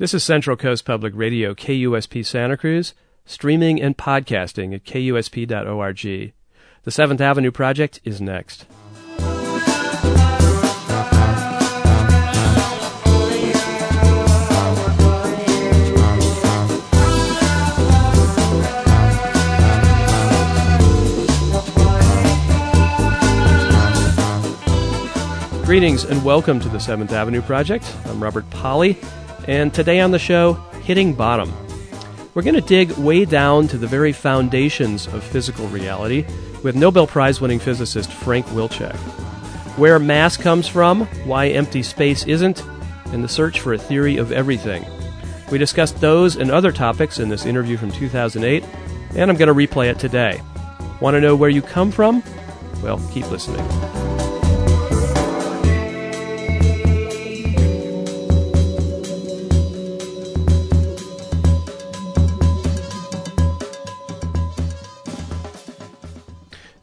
This is Central Coast Public Radio, KUSP Santa Cruz, streaming and podcasting at KUSP.org. The 7th Avenue Project is next. Greetings and welcome to the 7th Avenue Project. I'm Robert Polly, and today on the show, Hitting Bottom. We're going to dig way down to the very foundations of physical reality with Nobel Prize-winning physicist Frank Wilczek. Where mass comes from, why empty space isn't, and the search for a theory of everything. We discussed those and other topics in this interview from 2008, and I'm going to replay it today. Want to know where you come from? Well, keep listening.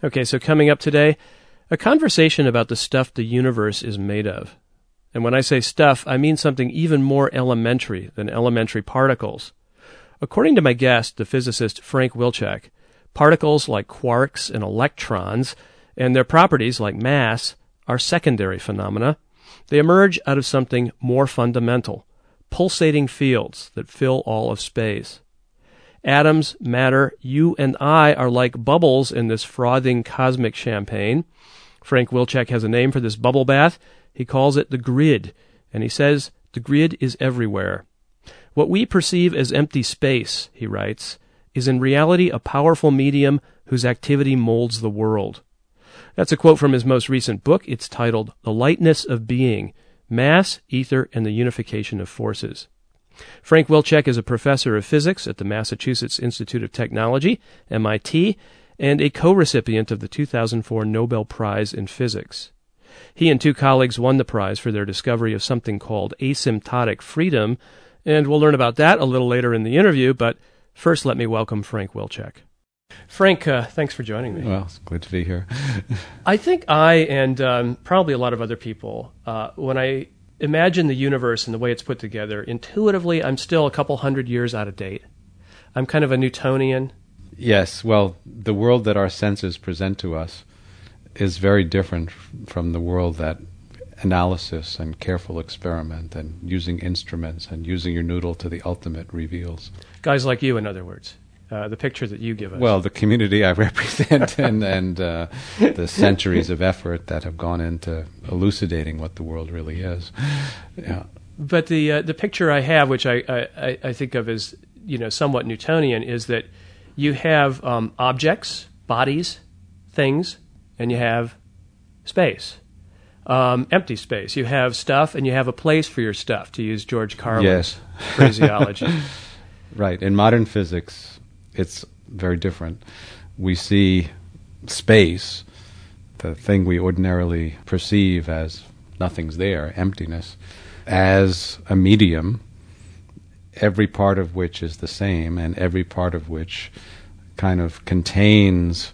Okay, so coming up today, a conversation about the stuff the universe is made of. And when I say stuff, I mean something even more elementary than elementary particles. According to my guest, the physicist Frank Wilczek, particles like quarks and electrons, and their properties like mass, are secondary phenomena. They emerge out of something more fundamental, pulsating fields that fill all of space. Atoms, matter, you and I are like bubbles in this frothing cosmic champagne. Frank Wilczek has a name for this bubble bath. He calls it the grid, and he says the grid is everywhere. What we perceive as empty space, he writes, is in reality a powerful medium whose activity molds the world. That's a quote from his most recent book. It's titled The Lightness of Being, Mass, Ether, and the Unification of Forces. Frank Wilczek is a professor of physics at the Massachusetts Institute of Technology, MIT, and a co-recipient of the 2004 Nobel Prize in Physics. He and two colleagues won the prize for their discovery of something called asymptotic freedom, and we'll learn about that a little later in the interview, but first let me welcome Frank Wilczek. Frank, thanks for joining me. Well, it's glad to be here. I think I, and probably a lot of other people, when I imagine the universe and the way it's put together, intuitively, I'm still a couple hundred years out of date. I'm kind of a Newtonian. Yes, well, the world that our senses present to us is very different from the world that analysis and careful experiment and using instruments and using your noodle to the ultimate reveals. Guys like you, in other words. The picture that you give us. Well, the community I represent and the centuries of effort that have gone into elucidating what the world really is. Yeah. But the picture I have, which I think of as, you know, somewhat Newtonian, is that you have objects, bodies, things, and you have space. Empty space. You have stuff and you have a place for your stuff, to use George Carlin's phraseology. Right. In modern physics, it's very different. We see space, the thing we ordinarily perceive as nothing's there, emptiness, as a medium, every part of which is the same and every part of which kind of contains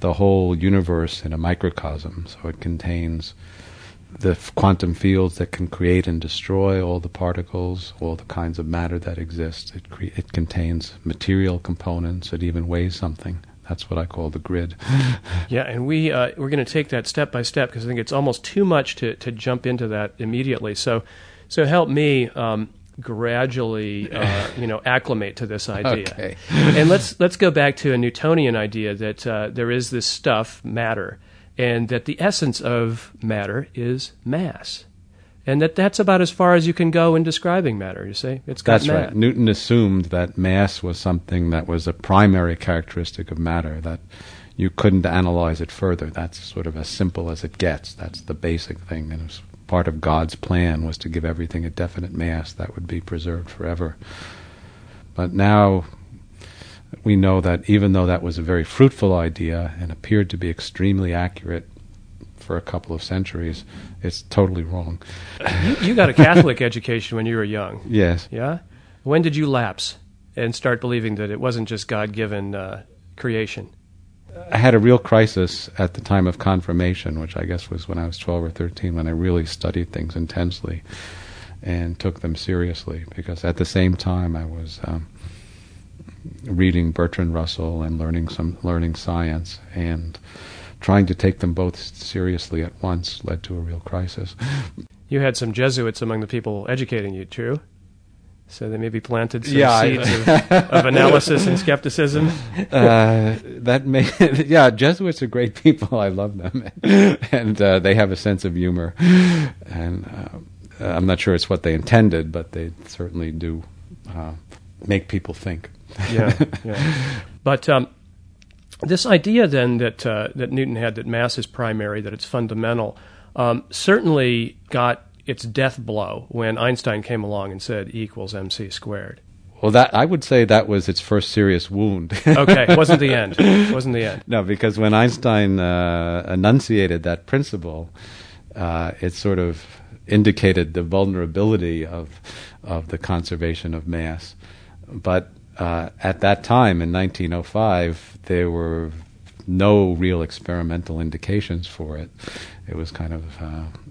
the whole universe in a microcosm. So it contains the quantum fields that can create and destroy all the particles, all the kinds of matter that exist. It contains material components. It even weighs something. That's what I call the grid. Yeah, and we're going to take that step by step because I think it's almost too much to jump into that immediately. So help me gradually, acclimate to this idea. Okay. And let's go back to a Newtonian idea that there is this stuff, matter, and that the essence of matter is mass, and that's about as far as you can go in describing matter, you see? It's got mass. That's right. Newton assumed that mass was something that was a primary characteristic of matter, that you couldn't analyze it further. That's sort of as simple as it gets. That's the basic thing, and it was part of God's plan was to give everything a definite mass that would be preserved forever. But now we know that even though that was a very fruitful idea and appeared to be extremely accurate for a couple of centuries, it's totally wrong. You got a Catholic education when you were young. Yes. Yeah? When did you lapse and start believing that it wasn't just God-given creation? I had a real crisis at the time of confirmation, which I guess was when I was 12 or 13, when I really studied things intensely. and took them seriously, because at the same time I was reading Bertrand Russell and learning science, and trying to take them both seriously at once led to a real crisis. You had some Jesuits among the people educating you, true? So they maybe planted some seeds of analysis and skepticism. Jesuits are great people. I love them, and they have a sense of humor. And I'm not sure it's what they intended, but they certainly do make people think. But this idea then that Newton had, that mass is primary, that it's fundamental, certainly got its death blow when Einstein came along and said E equals mc squared. Well, that I would say that was its first serious wound. Okay, it wasn't the end. No, because when Einstein enunciated that principle, it sort of indicated the vulnerability of the conservation of mass. But at that time, in 1905, there were no real experimental indications for it. It was kind of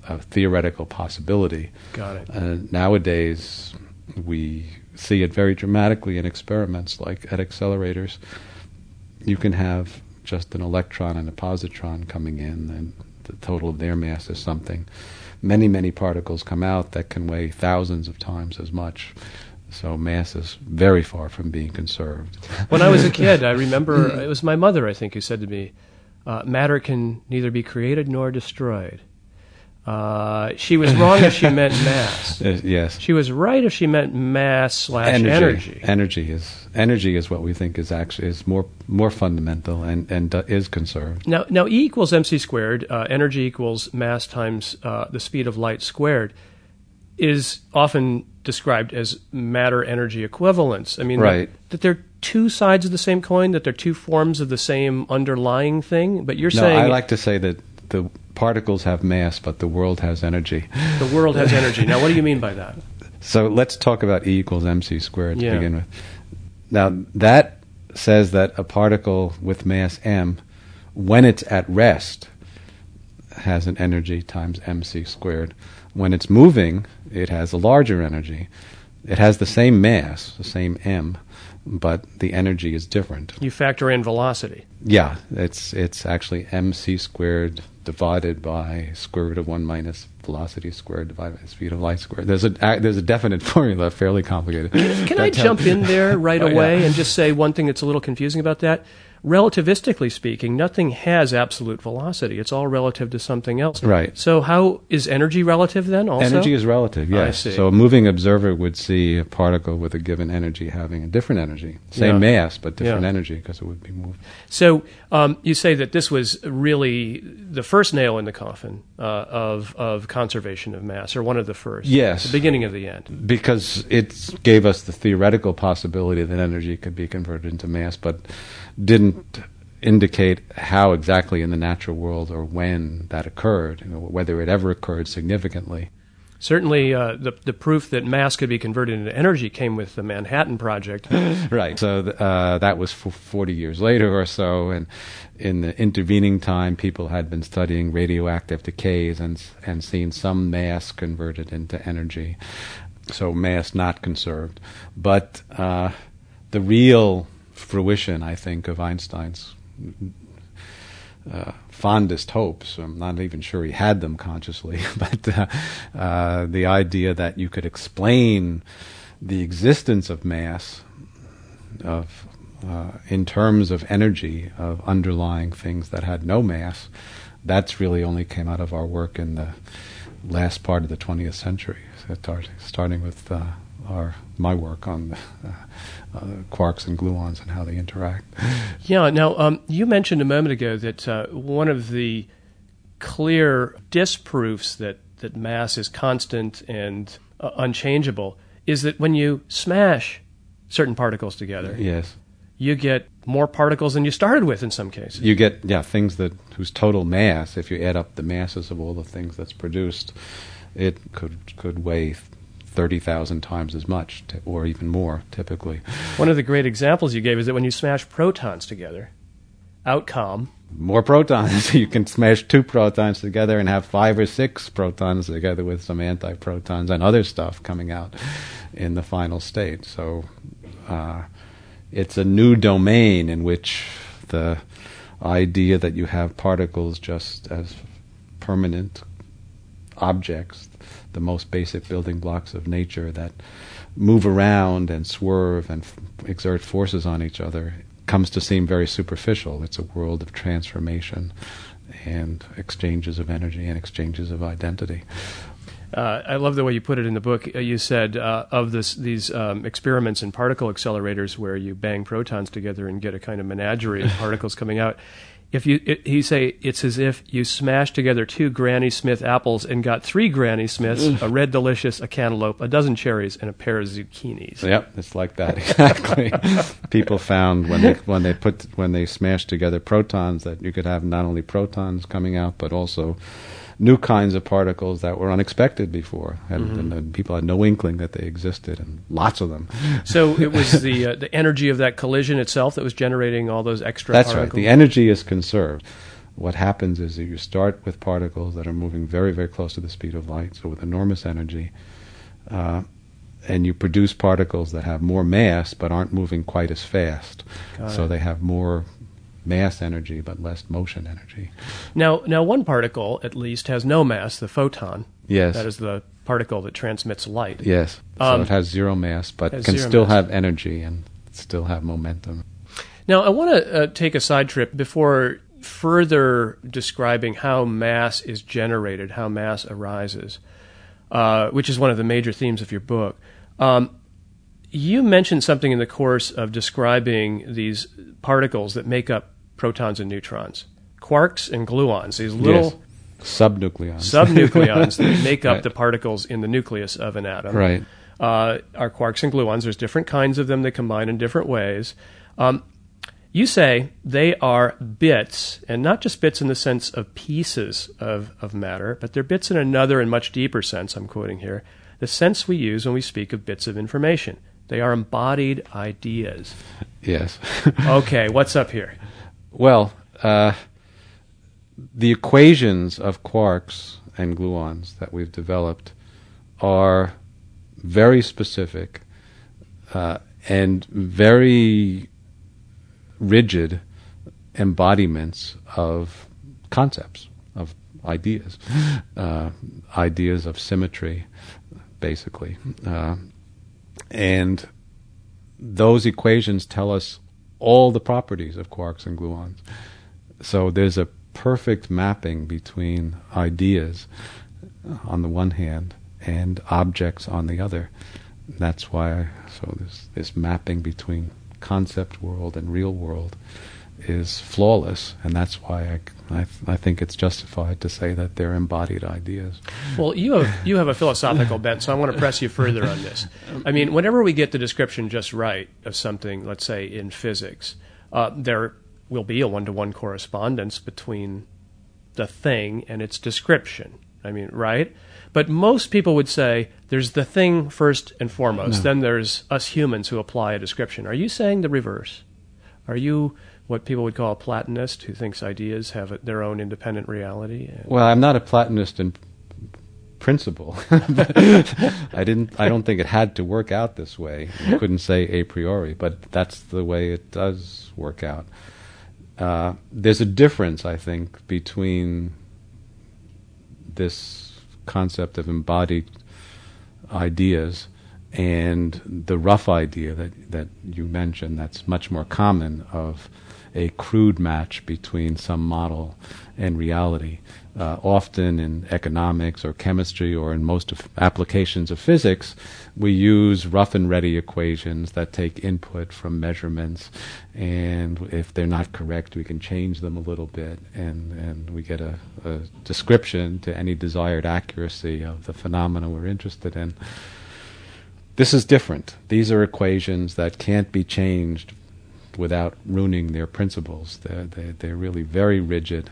a theoretical possibility. Got it. Nowadays, we see it very dramatically in experiments, like at accelerators. You can have just an electron and a positron coming in, and the total of their mass is something. Many, many particles come out that can weigh thousands of times as much. So mass is very far from being conserved. When I was a kid, I remember, it was my mother, I think, who said to me, matter can neither be created nor destroyed. She was wrong if she meant mass. Yes. She was right if she meant mass/energy. Energy is what we think is actually more fundamental and is conserved. Now E equals mc squared, energy equals mass times the speed of light squared, is often described as matter-energy equivalence. I mean, right. that they're two sides of the same coin, that they're two forms of the same underlying thing, but saying... No, I like to say that the particles have mass, but the world has energy. The world has energy. Now, what do you mean by that? So let's talk about E equals mc squared to begin with. Now, that says that a particle with mass m, when it's at rest, has an energy times mc squared. When it's moving, it has a larger energy. It has the same mass, the same m, but the energy is different. You factor in velocity. Yeah, it's actually mc squared divided by square root of 1 minus velocity squared divided by speed of light squared. There's a definite formula, fairly complicated. Can I jump in there right away and just say one thing that's a little confusing about that? Relativistically speaking, nothing has absolute velocity. It's all relative to something else. Right. So how is energy relative then also? Energy is relative, yes. I see. So a moving observer would see a particle with a given energy having a different energy. Same mass, but different energy, because it would be moving. So you say that this was really the first nail in the coffin of conservation of mass, or one of the first. Yes. The beginning of the end. Because it gave us the theoretical possibility that energy could be converted into mass, but didn't indicate how exactly in the natural world or when that occurred, whether it ever occurred significantly. Certainly the proof that mass could be converted into energy came with the Manhattan Project. Right. So that was 40 years later or so, and in the intervening time, people had been studying radioactive decays and seen some mass converted into energy. So mass not conserved. But the real fruition, I think, of Einstein's fondest hopes. I'm not even sure he had them consciously, but the idea that you could explain the existence of mass in terms of energy, of underlying things that had no mass, that's really only came out of our work in the last part of the 20th century, starting with my work on quarks and gluons and how they interact. Yeah, now you mentioned a moment ago that one of the clear disproofs that mass is constant and unchangeable is that when you smash certain particles together, yes, you get more particles than you started with in some cases. You get, things whose total mass, if you add up the masses of all the things that's produced, it could weigh 30,000 times as much, or even more, typically. One of the great examples you gave is that when you smash protons together, outcome. More protons. You can smash 2 protons together and have 5 or 6 protons together with some antiprotons and other stuff coming out in the final state. So it's a new domain in which the idea that you have particles just as permanent objects, the most basic building blocks of nature that move around and swerve and exert forces on each other, comes to seem very superficial. It's a world of transformation and exchanges of energy and exchanges of identity. I love the way you put it in the book. You said of these experiments in particle accelerators where you bang protons together and get a kind of menagerie of particles coming out. You say it's as if you smashed together 2 Granny Smith apples and got 3 Granny Smiths, a Red Delicious, a cantaloupe, a dozen cherries, and a pair of zucchinis. Yep, it's like that exactly. People found when they smashed together protons that you could have not only protons coming out but also new kinds of particles that were unexpected before, and people had no inkling that they existed, and lots of them. So it was the energy of that collision itself that was generating all those extra particles? That's right. The energy is conserved. What happens is that you start with particles that are moving very, very close to the speed of light, so with enormous energy, and you produce particles that have more mass but aren't moving quite as fast. So they have more mass energy, but less motion energy. Now, one particle, at least, has no mass, the photon. Yes. That is the particle that transmits light. Yes. So it has zero mass, but can still have energy and still have momentum. Now, I want to take a side trip before further describing how mass is generated, how mass arises, which is one of the major themes of your book. You mentioned something in the course of describing these particles that make up protons and neutrons, quarks and gluons, these little subnucleons that make up the particles in the nucleus of an atom, are quarks and gluons. There's different kinds of them. They combine in different ways. You say they are bits, and not just bits in the sense of pieces of matter, but they're bits in another and much deeper sense, I'm quoting here, the sense we use when we speak of bits of information. They are embodied ideas. Yes. Okay, what's up here? Well, the equations of quarks and gluons that we've developed are very specific and very rigid embodiments of concepts, of ideas, ideas of symmetry, basically. And those equations tell us all the properties of quarks and gluons. So there's a perfect mapping between ideas on the one hand and objects on the other. That's why, so this mapping between concept world and real world is flawless, and that's why I think it's justified to say that they're embodied ideas. Well, you have a philosophical bent, so I want to press you further on this. I mean, whenever we get the description just right of something, let's say in physics, there will be a one-to-one correspondence between the thing and its description. I mean, right? But most people would say there's the thing first and foremost, then there's us humans who apply a description. Are you saying the reverse? Are you what people would call a Platonist, who thinks ideas have their own independent reality? Well, I'm not a Platonist in principle. I don't think it had to work out this way. I couldn't say a priori, but that's the way it does work out. There's a difference, I think, between this concept of embodied ideas and the rough idea that you mentioned, that's much more common, of a crude match between some model and reality, often in economics or chemistry or in most of applications of physics. We use rough and ready equations that take input from measurements, and if they're not correct, we can change them a little bit, and we get a description to any desired accuracy of the phenomena we're interested in. This is different. These are equations that can't be changed without ruining their principles. They're really very rigid,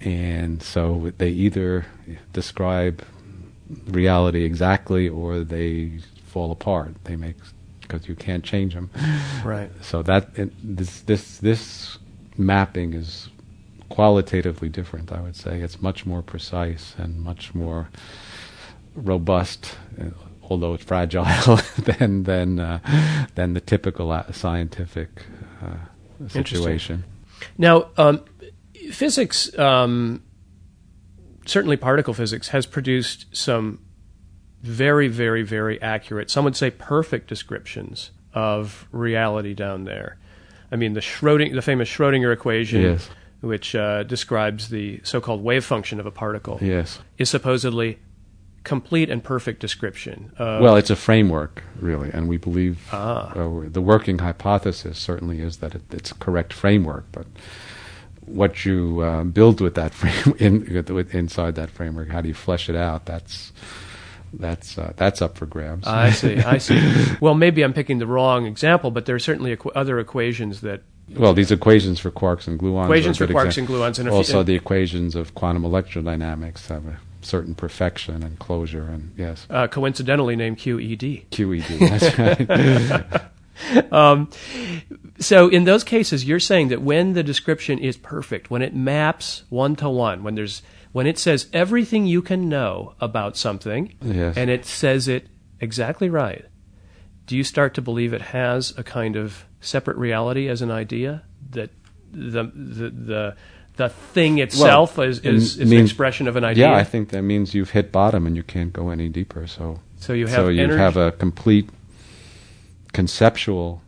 and so they either describe reality exactly or they fall apart. They make, because you can't change them. Right. So that this mapping is qualitatively different, I would say. It's much more precise and much more robust, although it's fragile, than the typical scientific situation. Now, physics, certainly particle physics, has produced some very, very, very accurate, some would say perfect descriptions of reality down there. I mean, the famous Schrödinger equation, yes, which describes the so-called wave function of a particle, yes, is supposedly complete and perfect description. Well, it's a framework, really, and we believe the working hypothesis certainly is that it's a correct framework, but what you build with that frame inside that framework, how do you flesh it out? That's up for grabs. I see. Well, maybe I'm picking the wrong example, but there are certainly other equations that. Well, these equations for quarks and gluons. Equations for quarks and gluons, and also the equations of quantum electrodynamics have a certain perfection and closure, and yes. Coincidentally, named QED. QED. That's right. So in those cases, you're saying that when the description is perfect, when it maps one to one, when it says everything you can know about something, yes, and it says it exactly right, do you start to believe it has a kind of separate reality as an idea, that the thing itself is an expression of an idea? Yeah, I think that means you've hit bottom and you can't go any deeper. So you have a complete conceptual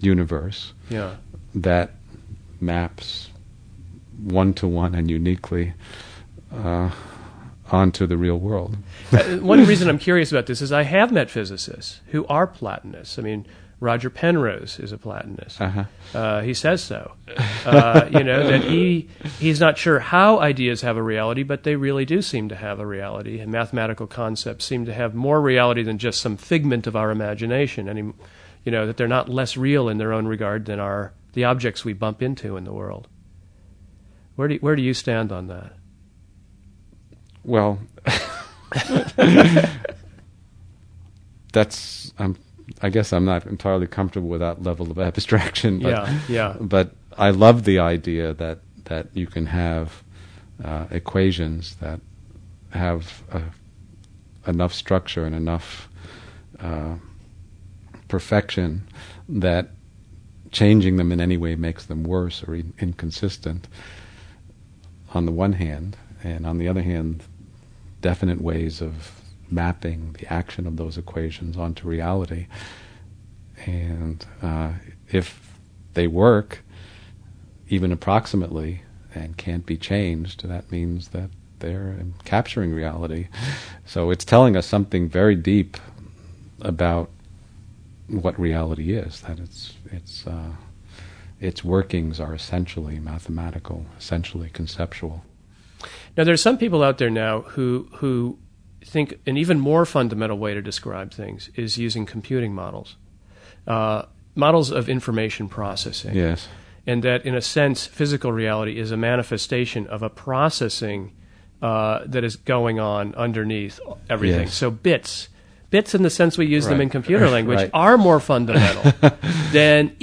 universe, yeah, that maps one-to-one and uniquely onto the real world. One reason I'm curious about this is I have met physicists who are Platonists. I mean, Roger Penrose is a Platonist. Uh-huh. He says so. That he's not sure how ideas have a reality, but they really do seem to have a reality, and mathematical concepts seem to have more reality than just some figment of our imagination. And that they're not less real in their own regard than the objects we bump into in the world. Where do you stand on that? Well, I guess I'm not entirely comfortable with that level of abstraction. But, yeah. But I love the idea that you can have equations that have enough structure and enough perfection that changing them in any way makes them worse or inconsistent on the one hand, and on the other hand, definite ways of mapping the action of those equations onto reality. And if they work, even approximately, and can't be changed, that means that they're capturing reality. So it's telling us something very deep about what reality is, that its workings are essentially mathematical, essentially conceptual. Now, there's some people out there now who think an even more fundamental way to describe things is using computing models, models of information processing. Yes. And that, in a sense, physical reality is a manifestation of a processing that is going on underneath everything. Yes. So bits in the sense we use them in computer language are more fundamental than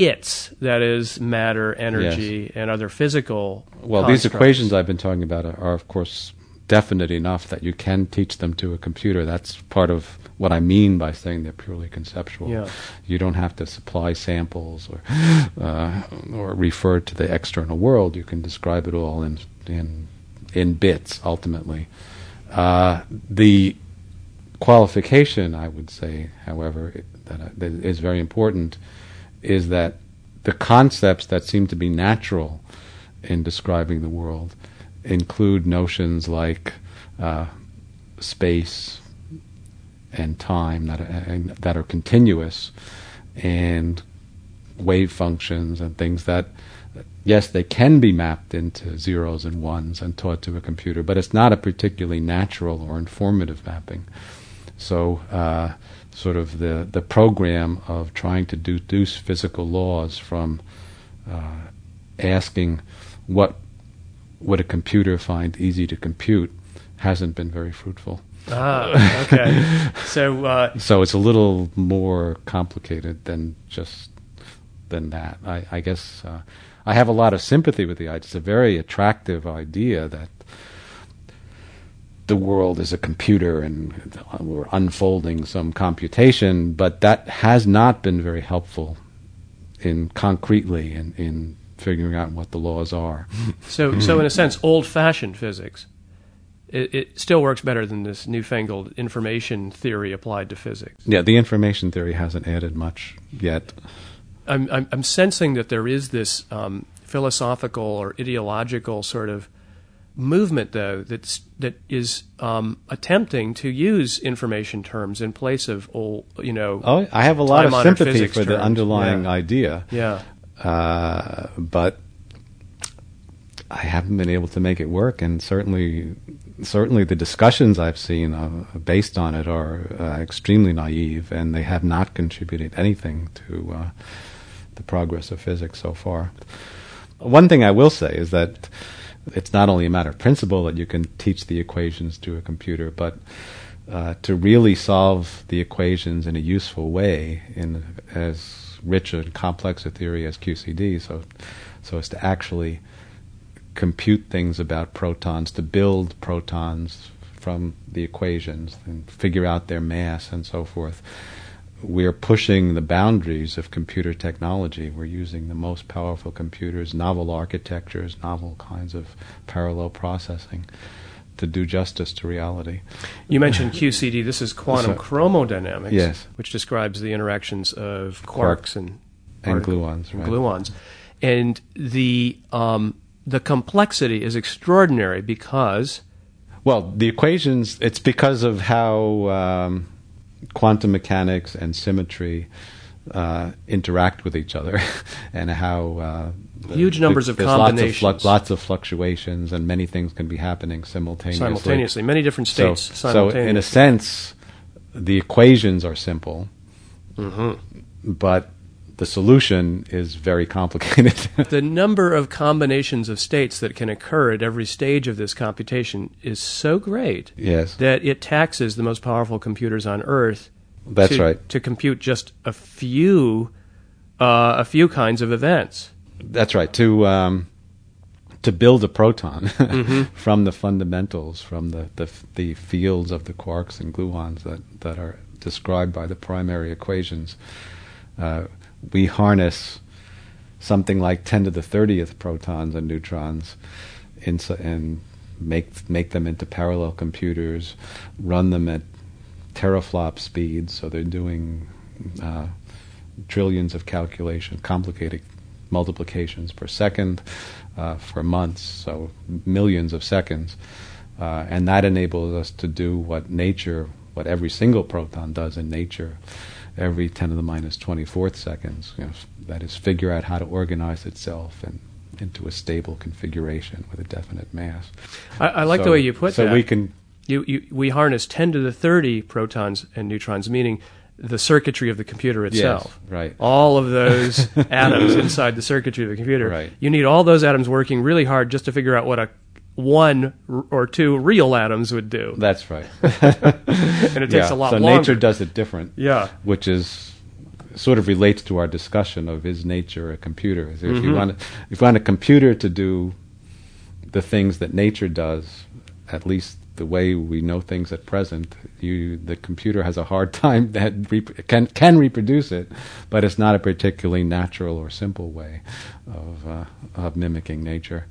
that is, matter, energy, yes, and other physical constructs. These equations I've been talking about are, of course, definite enough that you can teach them to a computer. That's part of what I mean by saying they're purely conceptual. Yeah. You don't have to supply samples or refer to the external world. You can describe it all in bits, ultimately. The qualification, I would say, however, that is very important, is that the concepts that seem to be natural in describing the world include notions like space and time that are continuous, and wave functions and things that, yes, they can be mapped into zeros and ones and taught to a computer, but it's not a particularly natural or informative mapping. So sort of the program of trying to deduce physical laws from asking what would a computer find easy to compute hasn't been very fruitful. Ah, okay. So it's a little more complicated than just than that. I guess I have a lot of sympathy with the idea. It's a very attractive idea that the world is a computer and we're unfolding some computation, but that has not been very helpful in concretely in figuring out what the laws are. So in a sense, old-fashioned physics, it still works better than this newfangled information theory applied to physics. Yeah, the information theory hasn't added much yet. I'm sensing that there is this philosophical or ideological sort of movement, though, that is attempting to use information terms in place of old, I have a lot of sympathy for the underlying idea. Yeah. But I haven't been able to make it work, and certainly the discussions I've seen based on it are extremely naive, and they have not contributed anything to the progress of physics so far. One thing I will say is that it's not only a matter of principle that you can teach the equations to a computer, but to really solve the equations in a useful way in as rich and complex a theory as QCD, so as to actually compute things about protons, to build protons from the equations and figure out their mass and so forth. We're pushing the boundaries of computer technology. We're using the most powerful computers, novel architectures, novel kinds of parallel processing to do justice to reality. You mentioned QCD. This is quantum chromodynamics, yes, which describes the interactions of quarks and gluons. Right. Gluons, and the complexity is extraordinary because, well, the equations. It's because of how quantum mechanics and symmetry interact with each other, and how huge numbers of combinations, lots of fluctuations, and many things can be happening simultaneously, many different states. So in a sense, the equations are simple, but the solution is very complicated. The number of combinations of states that can occur at every stage of this computation is so great, yes, that it taxes the most powerful computers on Earth. That's right. To compute just a few kinds of events. That's right. To build a proton from the fundamentals, from the fields of the quarks and gluons that are described by the primary equations, we harness something like 10^30 protons and neutrons, and make them into parallel computers, run them at teraflop speeds, so they're doing trillions of calculations, complicated multiplications per second for months, so millions of seconds, and that enables us to do what every single proton does in nature every 10^-24 seconds, that is, figure out how to organize itself and into a stable configuration with a definite mass. I like the way you put that. So we can... We harness 10^30 protons and neutrons, meaning the circuitry of the computer itself. Yes, right. All of those atoms inside the circuitry of the computer. Right. You need all those atoms working really hard just to figure out what one or two real atoms would do. That's right. And it takes a lot longer. So nature does it different. Yeah. Which is sort of relates to our discussion of, is nature a computer? If you want a computer to do the things that nature does, at least the way we know things at present, the computer has a hard time that can reproduce it, but it's not a particularly natural or simple way of mimicking nature.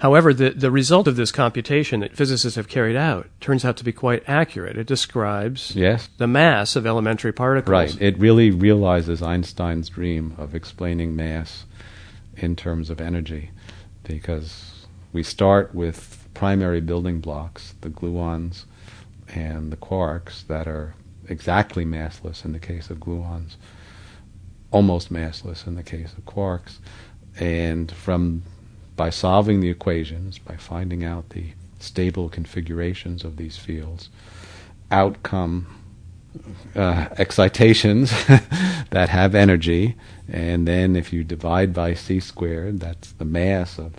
However, the result of this computation that physicists have carried out turns out to be quite accurate. It describes the mass of elementary particles. Right. It really realizes Einstein's dream of explaining mass in terms of energy, because we start with primary building blocks, the gluons and the quarks, that are exactly massless in the case of gluons, almost massless in the case of quarks. And by solving the equations, by finding out the stable configurations of these fields, out come excitations that have energy, and then if you divide by c², that's the mass of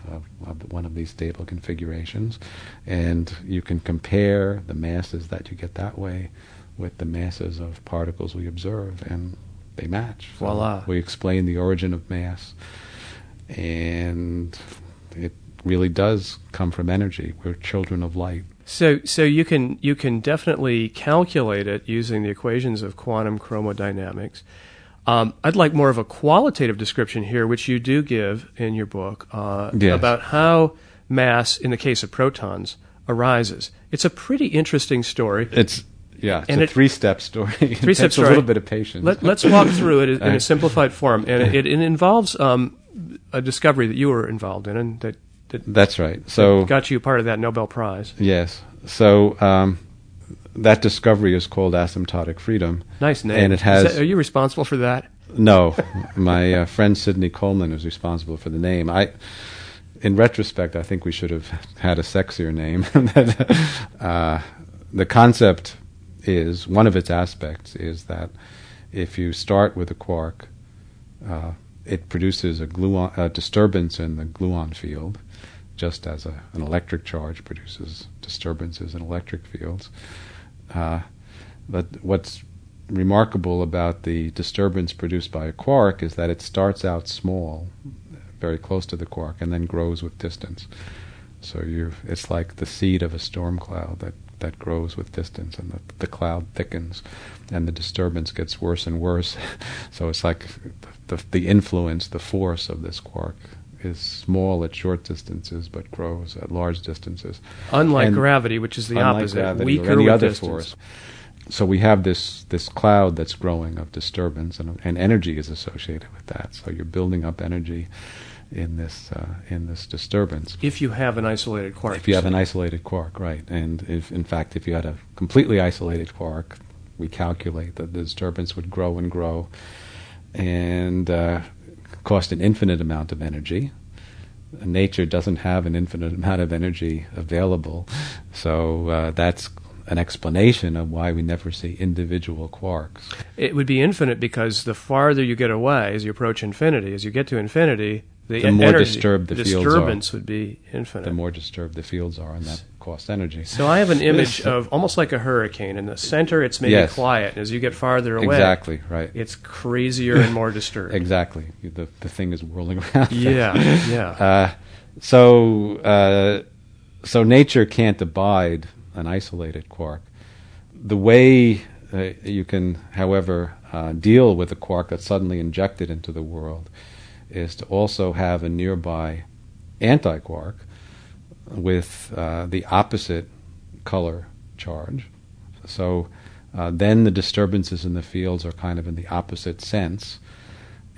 one of these stable configurations, and you can compare the masses that you get that way with the masses of particles we observe, and They match. Voila. We explain the origin of mass. And it really does come from energy. We're children of light. So you can definitely calculate it using the equations of quantum chromodynamics. I'd like more of a qualitative description here, which you do give in your book, yes, about how mass, in the case of protons, arises. It's a pretty interesting story. It's a three-step story. It takes a little bit of patience. Let's walk through it in a simplified form, and it involves a discovery that you were involved in, and that's right. So got you part of that Nobel Prize. Yes. So that discovery is called asymptotic freedom. Nice name. And it has. Are you responsible for that? No, my friend Sidney Coleman is responsible for the name. In retrospect, I think we should have had a sexier name. The concept is, one of its aspects is that if you start with a quark, it produces a disturbance in the gluon field, just as an electric charge produces disturbances in electric fields. But what's remarkable about the disturbance produced by a quark is that it starts out small, very close to the quark, and then grows with distance. So it's like the seed of a storm cloud that grows with distance, and the cloud thickens, and the disturbance gets worse and worse. So it's like the influence, the force of this quark is small at short distances, but grows at large distances. Unlike gravity, which is the opposite, weaker with other distance. Force. So we have this cloud that's growing of disturbance, and energy is associated with that. So you're building up energy in this disturbance. If you have an isolated quark. If you have an isolated quark, right. And in fact, if you had a completely isolated quark, we calculate that the disturbance would grow and grow and cost an infinite amount of energy. Nature doesn't have an infinite amount of energy available. So that's an explanation of why we never see individual quarks. It would be infinite because the farther you get away, as you approach infinity, as you get to infinity, the more disturbed the disturbance fields are, would be infinite. The more disturbed the fields are, and that costs energy. So I have an image of almost like a hurricane. In the center, it's maybe quiet. As you get farther away, exactly right, it's crazier and more disturbed. Exactly, the thing is whirling around. Yeah. So nature can't abide an isolated quark. The way you can, however, deal with a quark that's suddenly injected into the world is to also have a nearby anti-quark with the opposite color charge. So then the disturbances in the fields are kind of in the opposite sense,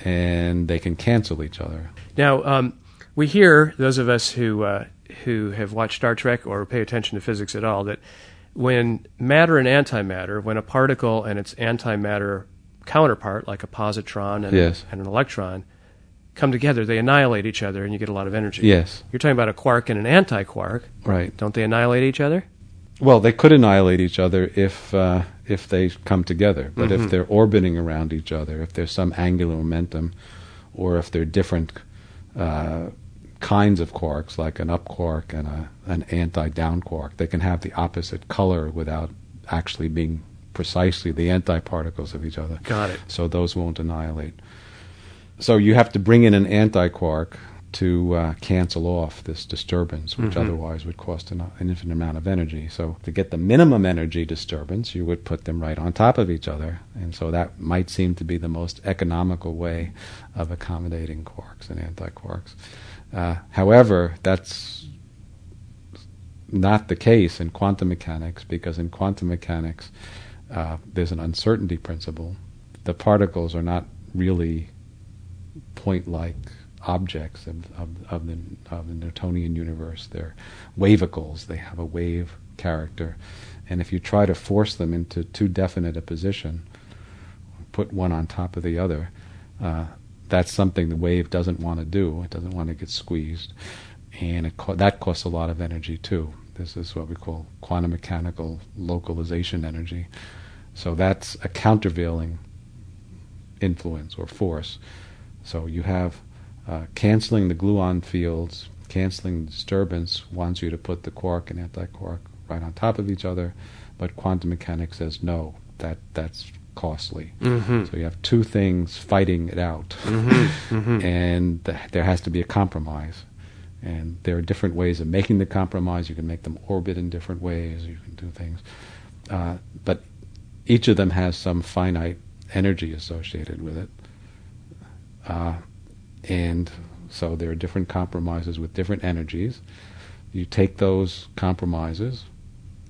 and they can cancel each other. Now, we hear, those of us who have watched Star Trek or pay attention to physics at all, that when matter and antimatter, when a particle and its antimatter counterpart, like a positron and an electron, come together, they annihilate each other, and you get a lot of energy. Yes. You're talking about a quark and an anti-quark. Right. Don't they annihilate each other? Well, they could annihilate each other if they come together. But if they're orbiting around each other, if there's some angular momentum, or if they're different kinds of quarks, like an up quark and an anti-down quark, they can have the opposite color without actually being precisely the anti-particles of each other. Got it. So those won't annihilate. So you have to bring in an anti-quark to cancel off this disturbance, which otherwise would cost an infinite amount of energy. So to get the minimum energy disturbance, you would put them right on top of each other. And so that might seem to be the most economical way of accommodating quarks and anti-quarks. However, that's not the case in quantum mechanics, because in quantum mechanics, there's an uncertainty principle. The particles are not really point-like objects of the Newtonian universe. They're wavicles. They have a wave character. And if you try to force them into too definite a position, put one on top of the other, that's something the wave doesn't want to do. It doesn't want to get squeezed. And that costs a lot of energy, too. This is what we call quantum mechanical localization energy. So that's a countervailing influence or force. So you have canceling the gluon fields, canceling the disturbance wants you to put the quark and anti-quark right on top of each other, but quantum mechanics says no, that's costly. Mm-hmm. So you have two things fighting it out. Mm-hmm. Mm-hmm. And there has to be a compromise. And there are different ways of making the compromise. You can make them orbit in different ways. You can do things. But each of them has some finite energy associated with it. And so there are different compromises with different energies. You take those compromises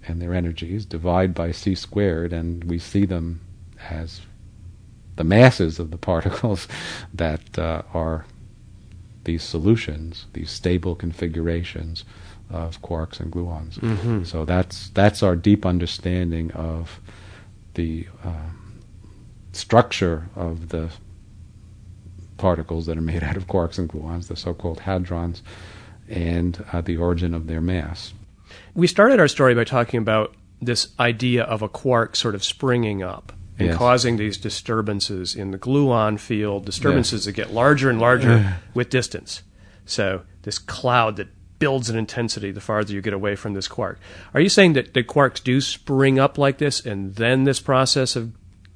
and their energies, divide by c squared, and we see them as the masses of the particles that are these solutions, these stable configurations of quarks and gluons. Mm-hmm. So that's our deep understanding of the structure of the particles that are made out of quarks and gluons, the so-called hadrons, and the origin of their mass. We started our story by talking about this idea of a quark sort of springing up and yes. causing these disturbances in the gluon field, disturbances yes. that get larger and larger with distance. So this cloud that builds in intensity the farther you get away from this quark. Are you saying that the quarks do spring up like this, and then this process of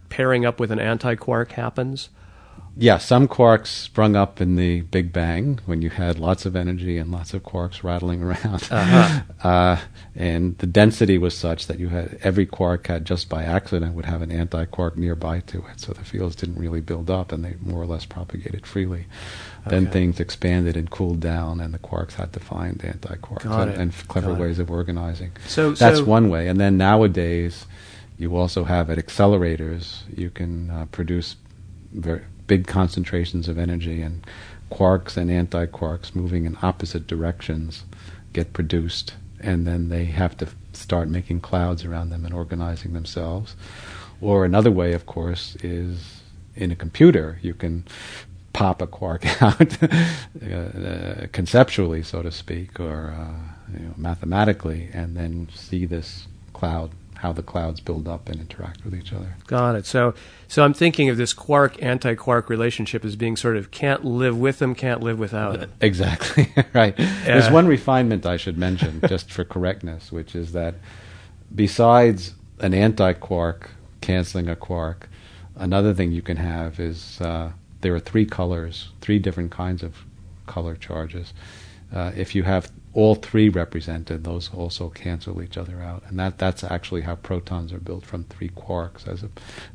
pairing up with an anti-quark happens? Yeah, some quarks sprung up in the Big Bang when you had lots of energy and lots of quarks rattling around. Uh-huh. And the density was such that you had every quark had just by accident would have an anti-quark nearby to it. So the fields didn't really build up and they more or less propagated freely. Okay. Then things expanded and cooled down and the quarks had to find anti-quarks and clever ways of organizing. So that's one way. And then nowadays you also have at accelerators you can produce very big concentrations of energy, and quarks and anti-quarks moving in opposite directions get produced, and then they have to start making clouds around them and organizing themselves. Or another way, of course, is in a computer you can pop a quark out conceptually, so to speak, or mathematically, and then see this cloud, how the clouds build up and interact with each other. Got it. So I'm thinking of this quark-anti-quark relationship as being sort of can't live with them, can't live without it. Exactly, right. There's one refinement I should mention, just for correctness, which is that besides an anti-quark canceling a quark, another thing you can have is there are three different kinds of color charges. If you have all three represented, those also cancel each other out. And that's actually how protons are built, from three quarks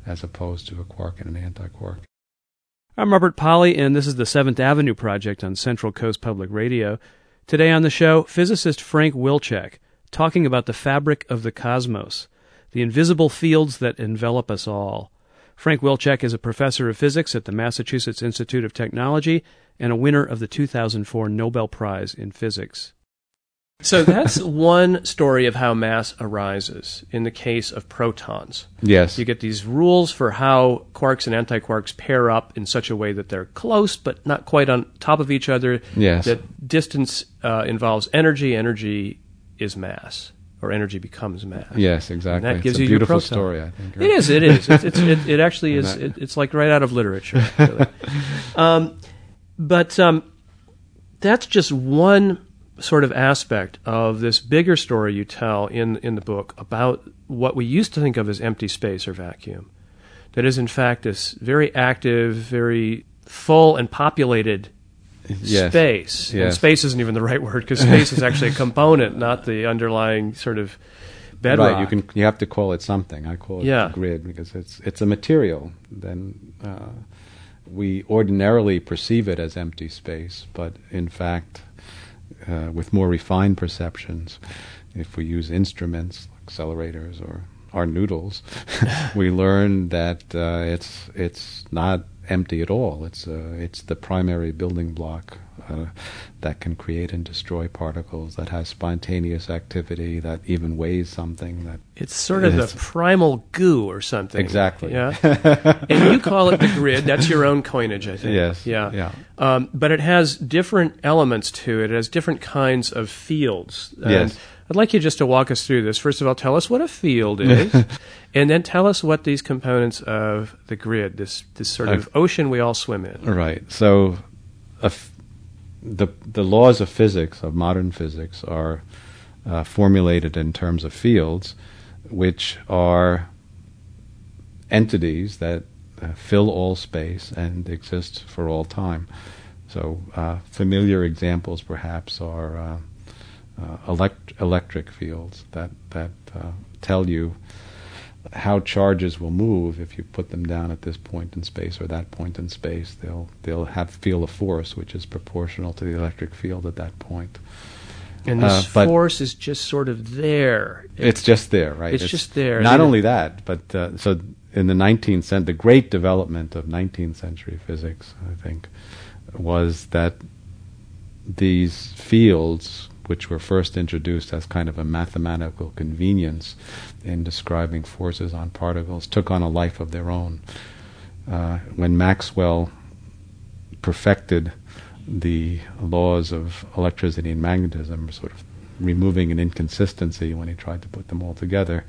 as opposed to a quark and an anti-quark. I'm Robert Polly, and this is the 7th Avenue Project on Central Coast Public Radio. Today on the show, physicist Frank Wilczek, talking about the fabric of the cosmos, the invisible fields that envelop us all. Frank Wilczek is a professor of physics at the Massachusetts Institute of Technology and a winner of the 2004 Nobel Prize in Physics. So that's one story of how mass arises in the case of protons. Yes. You get these rules for how quarks and anti-quarks pair up in such a way that they're close but not quite on top of each other. Yes. That distance involves energy. Energy is mass, or energy becomes mass. Yes, exactly. And that gives you your proton. It's a beautiful story, I think. Right? It is. It actually is. It's like right out of literature, really. But that's just one sort of aspect of this bigger story you tell in the book about what we used to think of as empty space or vacuum. That is, in fact, this very active, very full and populated space. Yes. And space isn't even the right word, because space is actually a component, not the underlying sort of bedrock. Right, you have to call it something. I call it a grid, because it's a material. Then we ordinarily perceive it as empty space, but in fact, with more refined perceptions, if we use instruments, accelerators, or our noodles, we learn that it's not empty at all. It's the primary building block that can create and destroy particles, that has spontaneous activity, that even weighs something. It's sort of the primal goo or something. Exactly. Yeah. And you call it the grid. That's your own coinage, I think. Yes. Yeah. Yeah. But it has different elements to it. It has different kinds of fields. Yes. I'd like you just to walk us through this. First of all, tell us what a field is, and then tell us what these components of the grid, this sort of ocean we all swim in. Right. So the laws of physics, of modern physics, are formulated in terms of fields, which are entities that fill all space and exist for all time. So familiar examples perhaps are electric fields that tell you how charges will move. If you put them down at this point in space or that point in space, they'll feel a force which is proportional to the electric field at that point. And this force is just sort of there. It's just there, right? It's just there. Not only that, but so in the 19th century, the great development of 19th century physics, I think, was that these fields, which were first introduced as kind of a mathematical convenience in describing forces on particles, took on a life of their own. When Maxwell perfected the laws of electricity and magnetism, sort of removing an inconsistency when he tried to put them all together,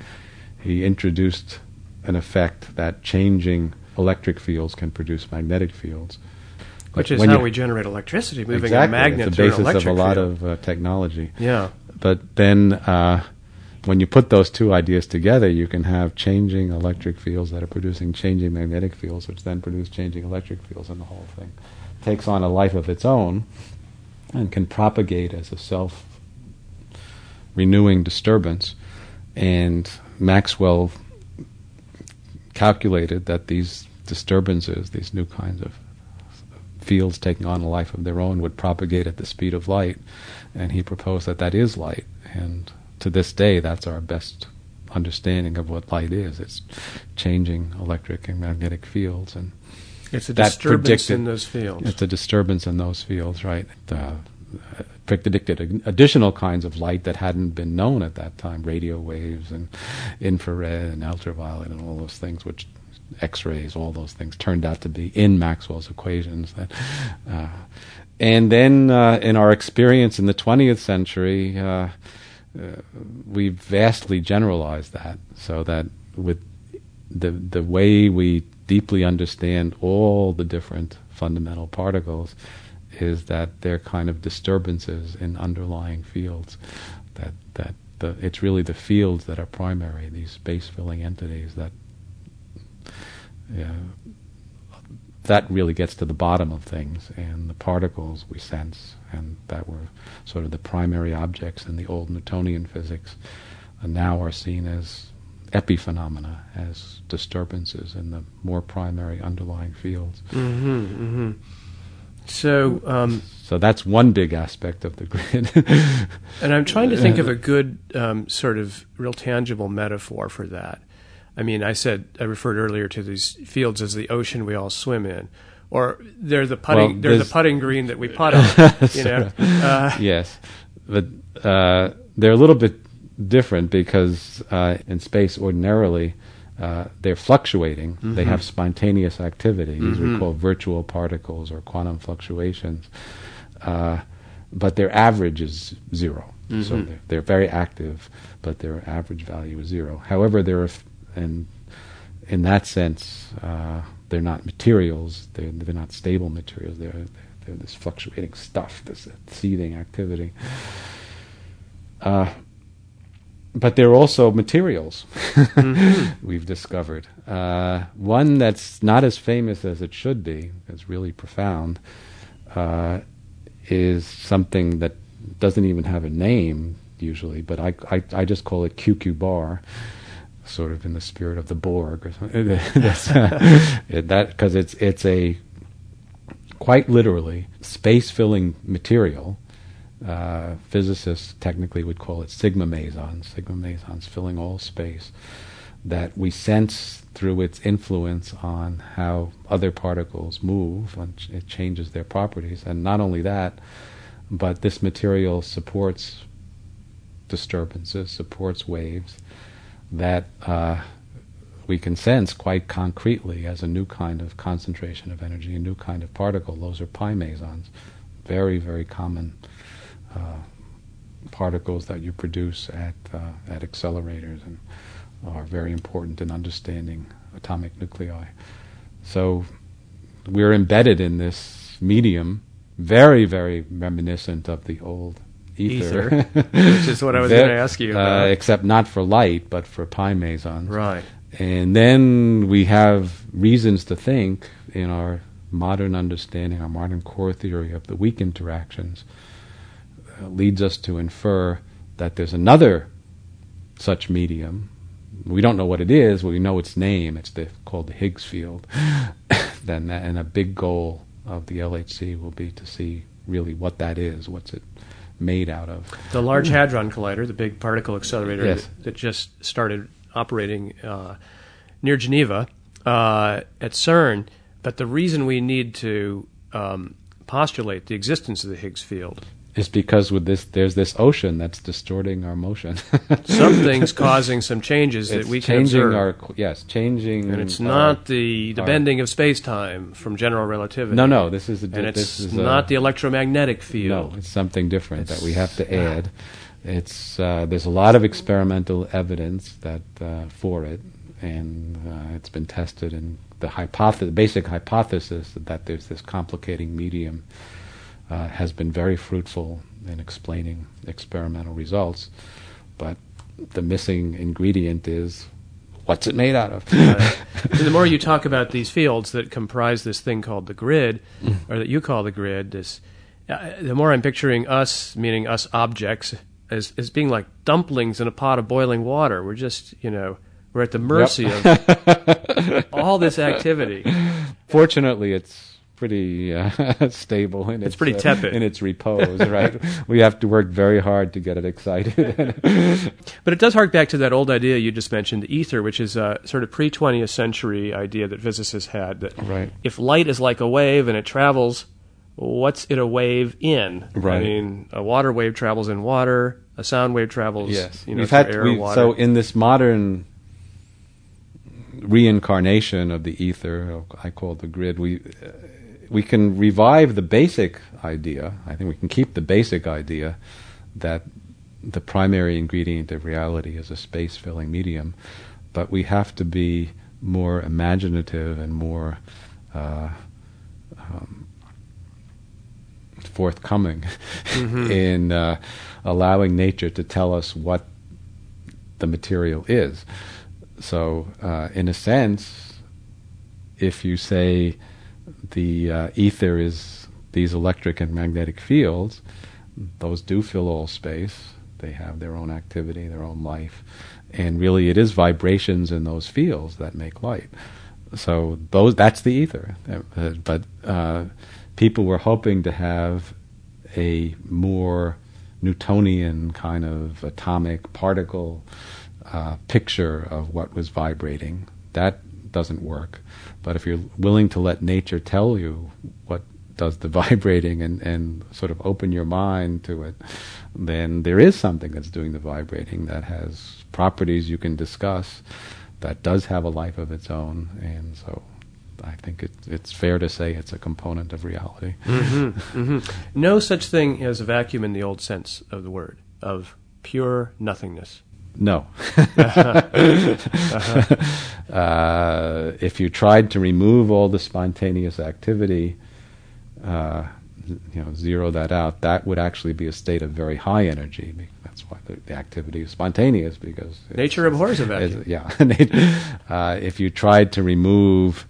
he introduced an effect that changing electric fields can produce magnetic fields. Which is how we generate electricity, moving a magnet through an electric field. Exactly, it's the basis of a lot of technology. Yeah. But then when you put those two ideas together, you can have changing electric fields that are producing changing magnetic fields, which then produce changing electric fields, and the whole thing takes on a life of its own and can propagate as a self-renewing disturbance. And Maxwell calculated that these disturbances, these new kinds of fields taking on a life of their own, would propagate at the speed of light, and he proposed that that is light. And to this day, that's our best understanding of what light is. It's changing electric and magnetic fields, and it's a disturbance in those fields. It's a disturbance in those fields, right? Predicted additional kinds of light that hadn't been known at that time: radio waves and infrared and ultraviolet and all those things, which X-rays, all those things turned out to be in Maxwell's equations. And then in our experience in the 20th century, we vastly generalized that, so that with the way we deeply understand all the different fundamental particles is that they're kind of disturbances in underlying fields, that it's really the fields that are primary, these space-filling entities that that really gets to the bottom of things, and the particles we sense, and that were sort of the primary objects in the old Newtonian physics, now are seen as epiphenomena, as disturbances in the more primary underlying fields. Mm-hmm, mm-hmm. So that's one big aspect of the grid. And I'm trying to think of a good sort of real tangible metaphor for that. I mean, I referred earlier to these fields as the ocean we all swim in, or they're the putting green that we putt on. You know? Yes, but they're a little bit different because in space, ordinarily, they're fluctuating. Mm-hmm. They have spontaneous activity. These mm-hmm. we call virtual particles or quantum fluctuations, but their average is zero. Mm-hmm. So they're very active, but their average value is zero. However, there are and in that sense, they're not materials. They're not stable materials. They're this fluctuating stuff, this seething activity. But they're also materials. Mm-hmm. We've discovered one that's not as famous as it should be. It's really profound. Is something that doesn't even have a name usually, but I just call it QQ bar. Sort of in the spirit of the Borg, or something. Because it's a quite literally space-filling material. Physicists technically would call it sigma mesons. Sigma mesons filling all space that we sense through its influence on how other particles move. It changes their properties, and not only that, but this material supports disturbances, supports waves that we can sense quite concretely as a new kind of concentration of energy, a new kind of particle. Those are pi mesons, very, very common particles that you produce at accelerators, and are very important in understanding atomic nuclei. So we're embedded in this medium, very, very reminiscent of the old ether, which is what I was going to ask you about. Except not for light, but for pi mesons. Right. And then we have reasons to think in our modern understanding, our modern core theory of the weak interactions leads us to infer that there's another such medium. We don't know what it is, but we know its name. It's called the Higgs field. And a big goal of the LHC will be to see really what that is, what's it made out of. The Large Hadron Collider, the big particle accelerator that just started operating near Geneva at CERN. But the reason we need to postulate the existence of the Higgs field is because there's this ocean that's distorting our motion. Something's causing some changes that we can observe. Changing. And it's not the bending of space-time from general relativity. No, this is not the electromagnetic field. No, it's something different that we have to add. It's there's a lot of experimental evidence that for it, and it's been tested, and the basic hypothesis that there's this complicating medium has been very fruitful in explaining experimental results, but the missing ingredient is, what's it made out of? The more you talk about these fields that comprise this thing called the grid, or that you call the grid, the more I'm picturing us, meaning us objects, as being like dumplings in a pot of boiling water. We're just, we're at the mercy of all this activity. Fortunately, it's pretty stable and it's pretty tepid in its repose, right? We have to work very hard to get it excited. But it does hark back to that old idea you just mentioned, the ether, which is a sort of pre-20th century idea that physicists had, that if light is like a wave and it travels, what's it a wave in? Right. I mean, a water wave travels in water, a sound wave travels air and water. So in this modern reincarnation of the ether, I call it the grid, we can revive the basic idea. I think we can keep the basic idea that the primary ingredient of reality is a space-filling medium, but we have to be more imaginative and more forthcoming in allowing nature to tell us what the material is. So, in a sense, if you say the ether is these electric and magnetic fields, those do fill all space. They have their own activity, their own life. And really it is vibrations in those fields that make light. So that's the ether. But people were hoping to have a more Newtonian kind of atomic particle picture of what was vibrating. That doesn't work. But if you're willing to let nature tell you what does the vibrating and sort of open your mind to it, then there is something that's doing the vibrating that has properties you can discuss, that does have a life of its own. And so I think it's fair to say it's a component of reality. No such thing as a vacuum in the old sense of the word, of pure nothingness. No. If you tried to remove all the spontaneous activity, zero that out, that would actually be a state of very high energy. That's why the activity is spontaneous, because nature abhors a vacuum. If you tried to remove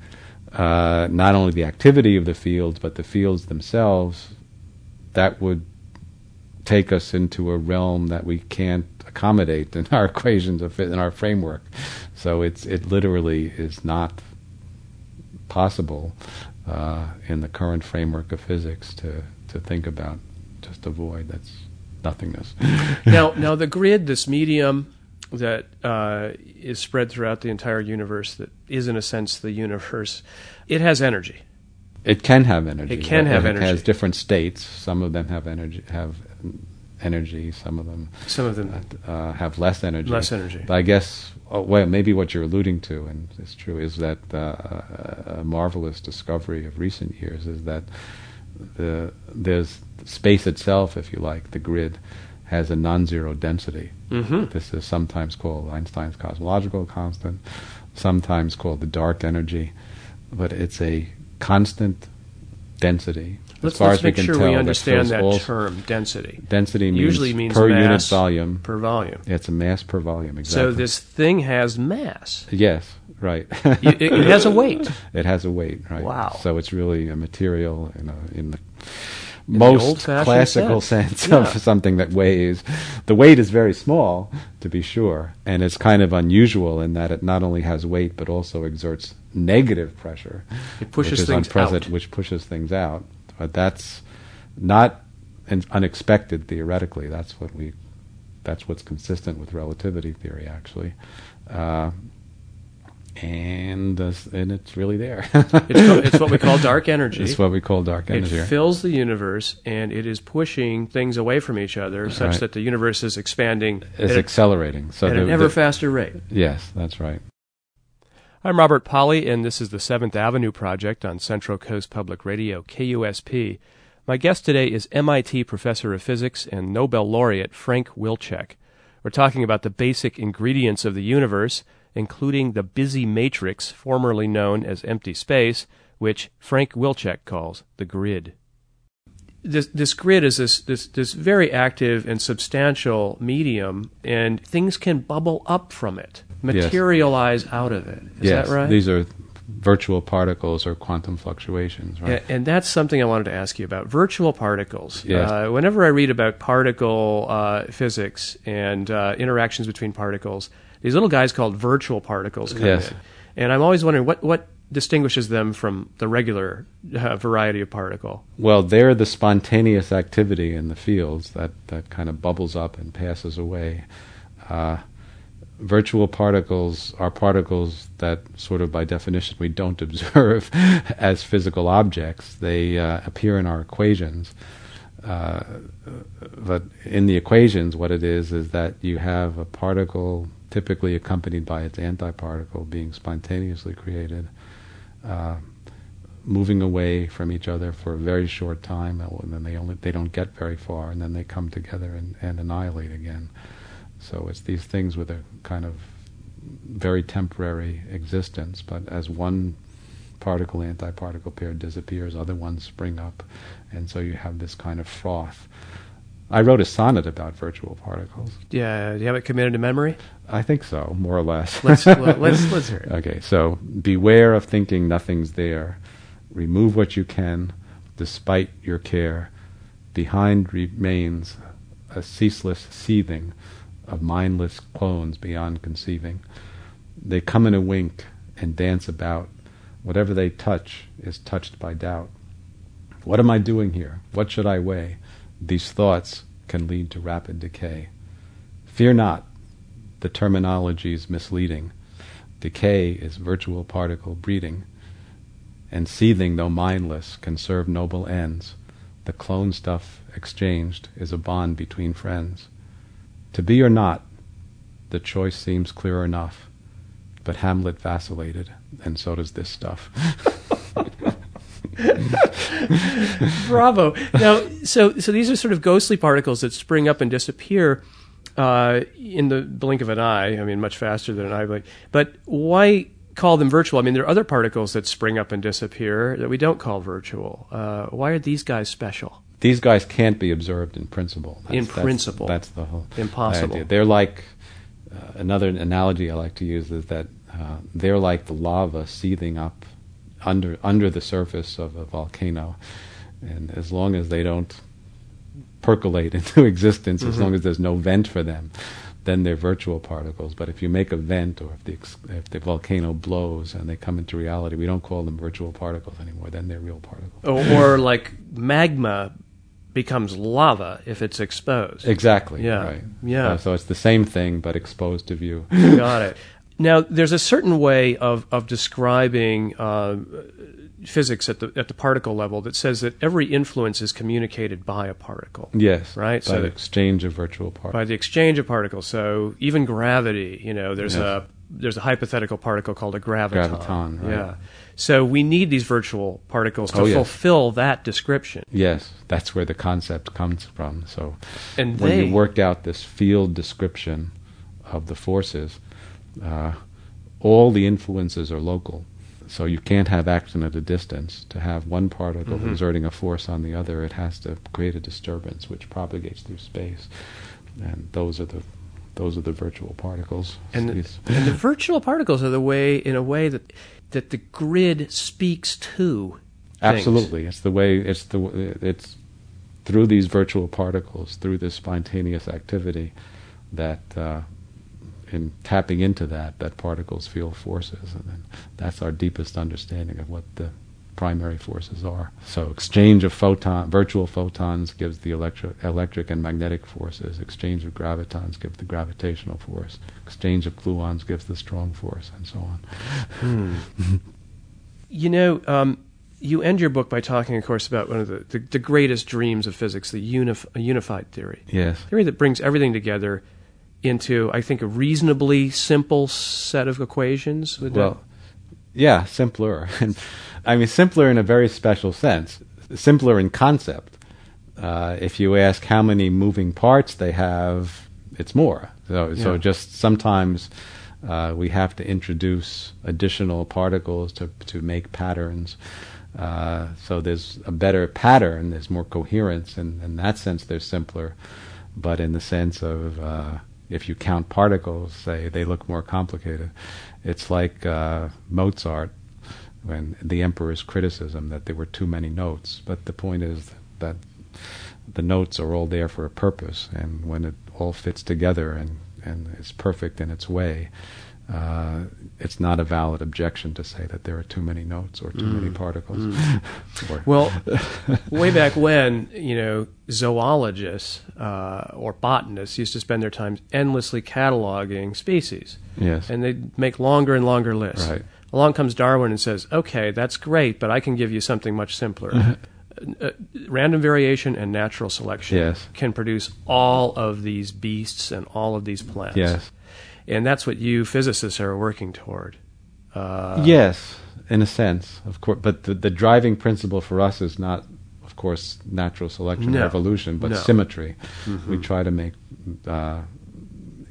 not only the activity of the fields, but the fields themselves, that would take us into a realm that we can't accommodate in our equations in our framework. So it literally is not possible in the current framework of physics to think about just a void that's nothingness. Now the grid, this medium that is spread throughout the entire universe, that is in a sense the universe, it has energy. It can have energy. It can have energy. It has different states. Some of them have energy. Some of them have less energy. But I guess, maybe what you're alluding to, and it's true, is that a marvelous discovery of recent years is that there's space itself, if you like, the grid, has a non-zero density. This is sometimes called Einstein's cosmological constant, sometimes called the dark energy, but it's a constant density. Let's make sure we understand that term, density. Density usually means per mass unit volume. Per volume. It's a mass per volume, exactly. So this thing has mass. Yes, right. it has a weight. It has a weight, right. Wow. So it's really a material in the most classical sense of something that weighs. The weight is very small, to be sure, and it's kind of unusual in that it not only has weight but also exerts negative pressure. It pushes things out. Which pushes things out. But that's not unexpected theoretically. That's what's consistent with relativity theory, actually. And it's really there. It's what we call dark energy. It's what we call dark energy. It fills the universe, and it is pushing things away from each other, such that the universe is expanding. It's accelerating. At an ever faster rate. Yes, that's right. I'm Robert Polly, and this is the 7th Avenue Project on Central Coast Public Radio, KUSP. My guest today is MIT Professor of Physics and Nobel Laureate Frank Wilczek. We're talking about the basic ingredients of the universe, including the busy matrix, formerly known as empty space, which Frank Wilczek calls the grid. This grid is this very active and substantial medium, and things can bubble up from it, materialize out of it. Is that right? These are virtual particles or quantum fluctuations, right? And that's something I wanted to ask you about, virtual particles. Yes. Whenever I read about particle physics and interactions between particles, these little guys called virtual particles come in. And I'm always wondering what distinguishes them from the regular variety of particle. Well, they're the spontaneous activity in the fields that kind of bubbles up and passes away. Virtual particles are particles that sort of by definition we don't observe as physical objects. They appear in our equations. But in the equations, what it is that you have a particle typically accompanied by its antiparticle being spontaneously created, moving away from each other for a very short time, and then they don't get very far, and then they come together and annihilate again. So it's these things with a kind of very temporary existence, but as one particle-antiparticle pair disappears, other ones spring up, and so you have this kind of froth. I wrote a sonnet about virtual particles. Yeah, do you have it committed to memory? I think so, more or less. Let's hear it. Okay, so beware of thinking nothing's there. Remove what you can, despite your care. Behind remains a ceaseless seething of mindless clones beyond conceiving. They come in a wink and dance about. Whatever they touch is touched by doubt. What am I doing here? What should I weigh? These thoughts can lead to rapid decay. Fear not, the terminology is misleading. Decay is virtual particle breeding, and seething, though mindless, can serve noble ends. The clone stuff exchanged is a bond between friends. To be or not, the choice seems clear enough, but Hamlet vacillated, and so does this stuff. Bravo. Now, so these are sort of ghostly particles that spring up and disappear in the blink of an eye. I mean, much faster than an eye blink. But why call them virtual? I mean, there are other particles that spring up and disappear that we don't call virtual. Why are these guys special? These guys can't be observed in principle. That's the whole impossible idea. They're like another analogy I like to use is that they're like the lava seething up under the surface of a volcano, and as long as they don't percolate into existence, as long as there's no vent for them, then they're virtual particles. But if you make a vent, or if the volcano blows and they come into reality, we don't call them virtual particles anymore. Then they're real particles. Or like magma becomes lava if it's exposed. Exactly. Yeah. Right. Yeah. So it's the same thing but exposed to view. Got it. Now, there's a certain way of describing physics at the particle level that says that every influence is communicated by a particle. Yes, right. By the exchange of virtual particles. By the exchange of particles. So even gravity, there's a hypothetical particle called a graviton. Graviton, right. Yeah. So we need these virtual particles to fulfill that description. Yes, that's where the concept comes from. So you worked out this field description of the forces, all the influences are local. So you can't have action at a distance. To have one particle exerting a force on the other, it has to create a disturbance which propagates through space. And those are the virtual particles. And the virtual particles are the way, in a way, that the grid speaks to things. Absolutely. It's through these virtual particles, through this spontaneous activity, that in tapping into that particles feel forces, and then that's our deepest understanding of what the primary forces are. So exchange of virtual photons gives the electric and magnetic forces. Exchange of gravitons gives the gravitational force. Exchange of gluons gives the strong force, and so on. You end your book by talking, of course, about one of the greatest dreams of physics, the unified theory. Yes. A theory that brings everything together into, I think, a reasonably simple set of equations. Yeah, simpler. I mean, simpler in a very special sense, simpler in concept. If you ask how many moving parts they have, it's more. So just sometimes we have to introduce additional particles to make patterns. So there's a better pattern, there's more coherence, and in that sense they're simpler. But in the sense of if you count particles, say, they look more complicated. It's like Mozart when the Emperor's criticism that there were too many notes. But the point is that the notes are all there for a purpose, and when it all fits together and is perfect in its way, it's not a valid objection to say that there are too many notes or too many particles. Way back when, zoologists or botanists used to spend their time endlessly cataloging species. Yes. And they'd make longer and longer lists. Right. Along comes Darwin and says, okay, that's great, but I can give you something much simpler. Random variation and natural selection can produce all of these beasts and all of these plants. Yes. And that's what you physicists are working toward. Yes, in a sense, of course. But the driving principle for us is not, of course, natural selection or evolution, but symmetry. We try to make the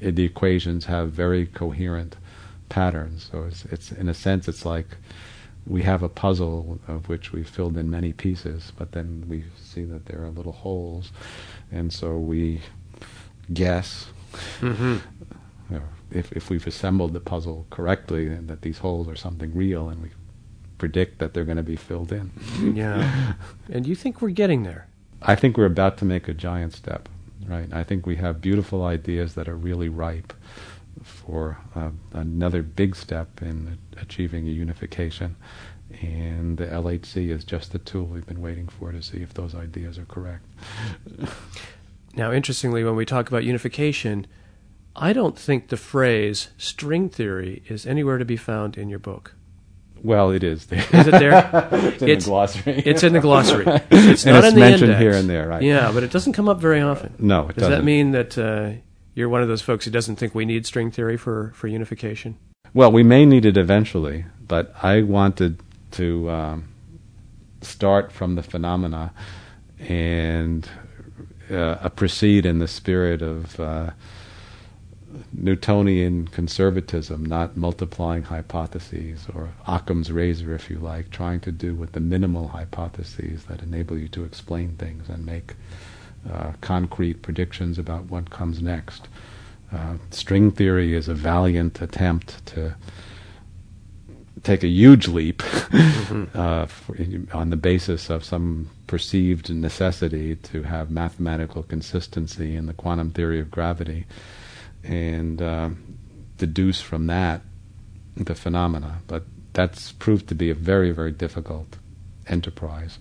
equations have very coherent patterns. So it's in a sense, it's like we have a puzzle of which we filled in many pieces, but then we see that there are little holes, and so we guess. If we've assembled the puzzle correctly, and that these holes are something real, and we predict that they're going to be filled in. Yeah. And you think we're getting there? I think we're about to make a giant step, right? I think we have beautiful ideas that are really ripe for another big step in achieving a unification. And the LHC is just the tool we've been waiting for to see if those ideas are correct. Now, interestingly, when we talk about unification, I don't think the phrase string theory is anywhere to be found in your book. Well, it is there. Is it there? It's in the glossary. It's in the glossary. It's not in the index. It's mentioned here and there, right? Yeah, but it doesn't come up very often. No, it doesn't. Does that mean that you're one of those folks who doesn't think we need string theory for unification? Well, we may need it eventually, but I wanted to start from the phenomena and proceed in the spirit of Newtonian conservatism, not multiplying hypotheses, or Occam's razor, if you like, trying to do with the minimal hypotheses that enable you to explain things and make concrete predictions about what comes next. String theory is a valiant attempt to take a huge leap on the basis of some perceived necessity to have mathematical consistency in the quantum theory of gravity, and deduce from that the phenomena. But that's proved to be a very, very difficult enterprise,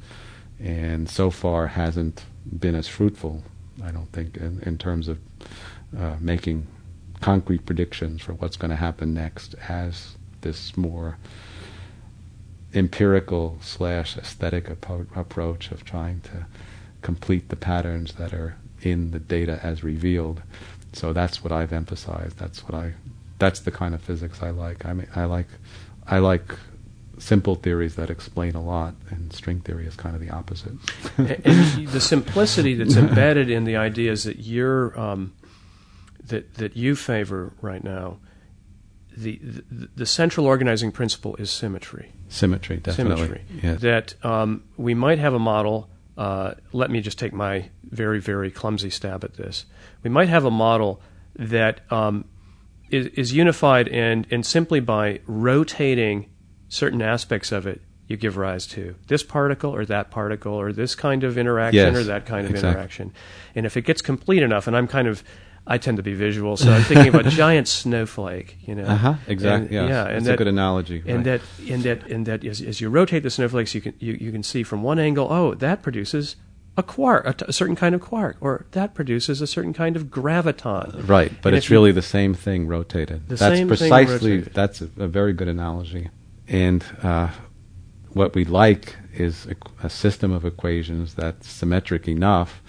and so far hasn't been as fruitful, I don't think, in terms of making concrete predictions for what's going to happen next, as this more empirical / aesthetic approach of trying to complete the patterns that are in the data as revealed. So that's what I've emphasized. That's the kind of physics I like. I mean, I like simple theories that explain a lot, and string theory is kind of the opposite. And the simplicity that's embedded in the ideas that you're that you favor right now, the central organizing principle is symmetry. Symmetry, definitely. Symmetry. Yes. That we might have a model. Let me just take my very, very clumsy stab at this. We might have a model that is unified, and simply by rotating certain aspects of it, you give rise to this particle, or this kind of interaction, yes, or that kind of interaction. And if it gets complete enough, and I tend to be visual, so I'm thinking of a giant snowflake, you know. Exactly. And, yes. Yeah, and that's a good analogy. And right. that as you rotate the snowflakes, you can see from one angle, oh, that produces a quark, a certain kind of quark, or that produces a certain kind of graviton. Right, but it's really the same thing rotated. That's a very good analogy. And what we like is a system of equations that's symmetric enough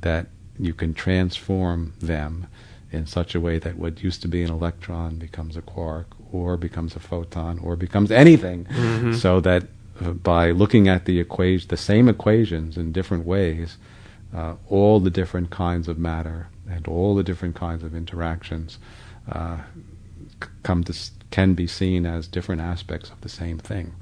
that you can transform them in such a way that what used to be an electron becomes a quark, or becomes a photon, or becomes anything, mm-hmm. so that by looking at the same equations in different ways, all the different kinds of matter and all the different kinds of interactions can be seen as different aspects of the same thing.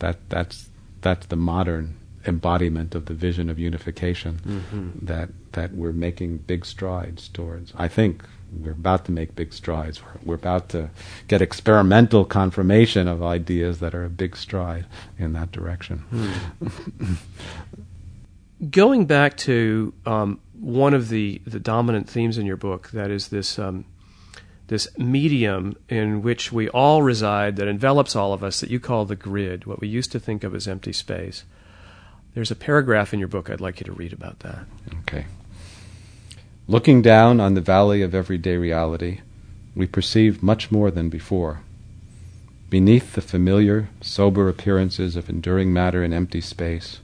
That's the modern embodiment of the vision of unification, mm-hmm. that we're making big strides towards. I think we're about to make big strides. We're about to get experimental confirmation of ideas that are a big stride in that direction. Mm. Going back to one of the dominant themes in your book, that is this medium in which we all reside, that envelops all of us, that you call the grid, what we used to think of as empty space. There's a paragraph in your book I'd like you to read about that. Okay. Looking down on the valley of everyday reality, we perceive much more than before. Beneath the familiar, sober appearances of enduring matter and empty space,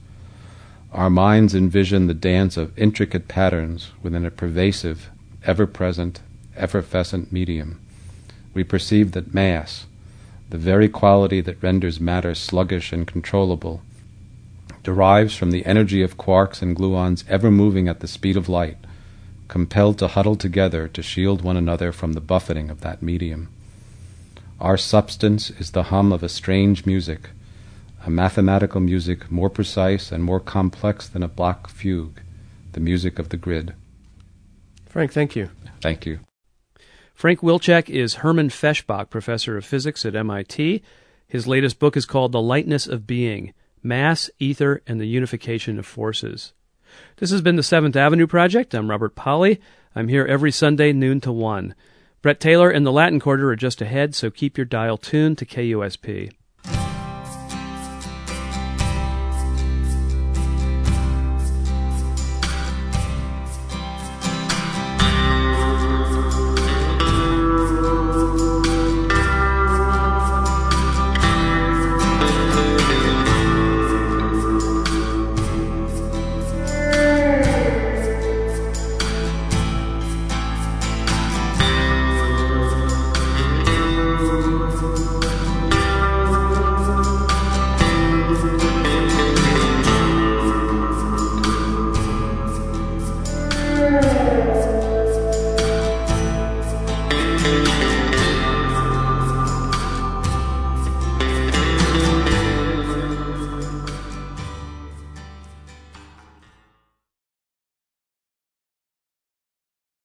our minds envision the dance of intricate patterns within a pervasive, ever-present, effervescent medium. We perceive that mass, the very quality that renders matter sluggish and controllable, derives from the energy of quarks and gluons ever moving at the speed of light, compelled to huddle together to shield one another from the buffeting of that medium. Our substance is the hum of a strange music, a mathematical music more precise and more complex than a Bach fugue, the music of the grid. Frank, thank you. Thank you. Frank Wilczek is Herman Feshbach Professor of Physics at MIT. His latest book is called The Lightness of Being: Mass, Ether, and the Unification of Forces. This has been the 7th Avenue Project. I'm Robert Polly. I'm here every Sunday, noon to 1. Brett Taylor and the Latin Quarter are just ahead, so keep your dial tuned to KUSP.